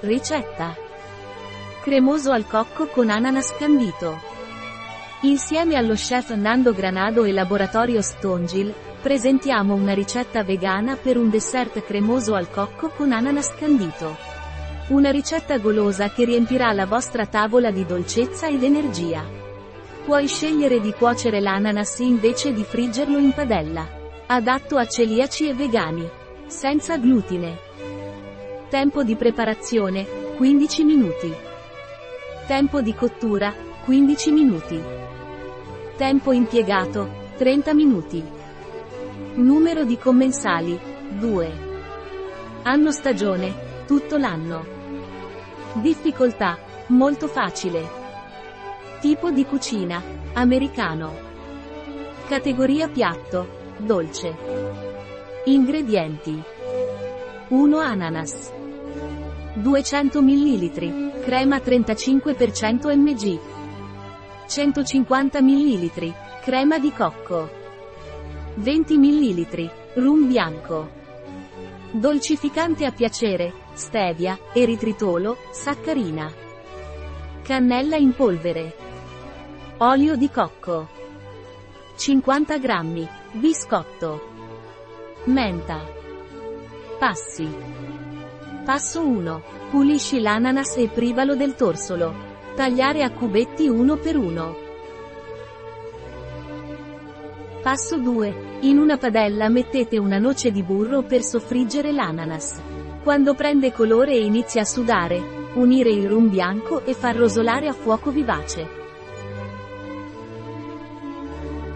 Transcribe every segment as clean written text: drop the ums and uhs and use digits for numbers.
Ricetta. Cremoso al cocco con ananas candito. Insieme allo chef Nando Granado e Laboratorios Tongil, presentiamo una ricetta vegana per un dessert cremoso al cocco con ananas candito. Una ricetta golosa che riempirà la vostra tavola di dolcezza ed energia. Puoi scegliere di cuocere l'ananas invece di friggerlo in padella. Adatto a celiaci e vegani. Senza glutine. Tempo di preparazione, 15 minuti. Tempo di cottura, 15 minuti. Tempo impiegato, 30 minuti. Numero di commensali, 2. Anno stagione, tutto l'anno. Difficoltà, molto facile. Tipo di cucina, americano. Categoria piatto, dolce. Ingredienti. 1 ananas, 200 ml, crema 35% mg, 150 ml, crema di cocco, 20 ml, rum bianco. Dolcificante a piacere, stevia, eritritolo, saccarina, cannella in polvere, olio di cocco, 50 grammi, biscotto, menta. Passi. Passo 1. Pulisci l'ananas e privalo del torsolo. Tagliare a cubetti uno per uno. Passo 2. In una padella mettete una noce di burro per soffriggere l'ananas. Quando prende colore e inizia a sudare, unire il rum bianco e far rosolare a fuoco vivace.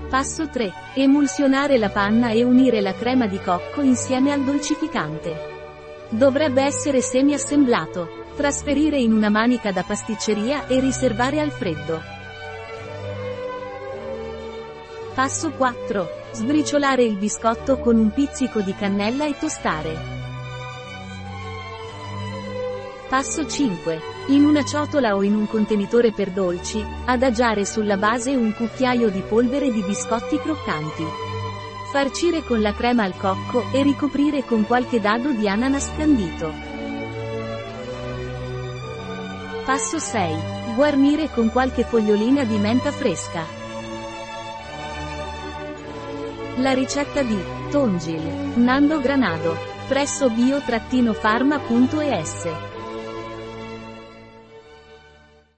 Passo 3. Emulsionare la panna e unire la crema di cocco insieme al dolcificante. Dovrebbe essere semi-assemblato. Trasferire in una manica da pasticceria e riservare al freddo. Passo 4. Sbriciolare il biscotto con un pizzico di cannella e tostare. Passo 5. In una ciotola o in un contenitore per dolci, adagiare sulla base un cucchiaio di polvere di biscotti croccanti. Farcire con la crema al cocco e ricoprire con qualche dado di ananas candito. Passo 6. Guarnire con qualche fogliolina di menta fresca. La ricetta di Tongil, Nando Granado, presso bio-pharma.es.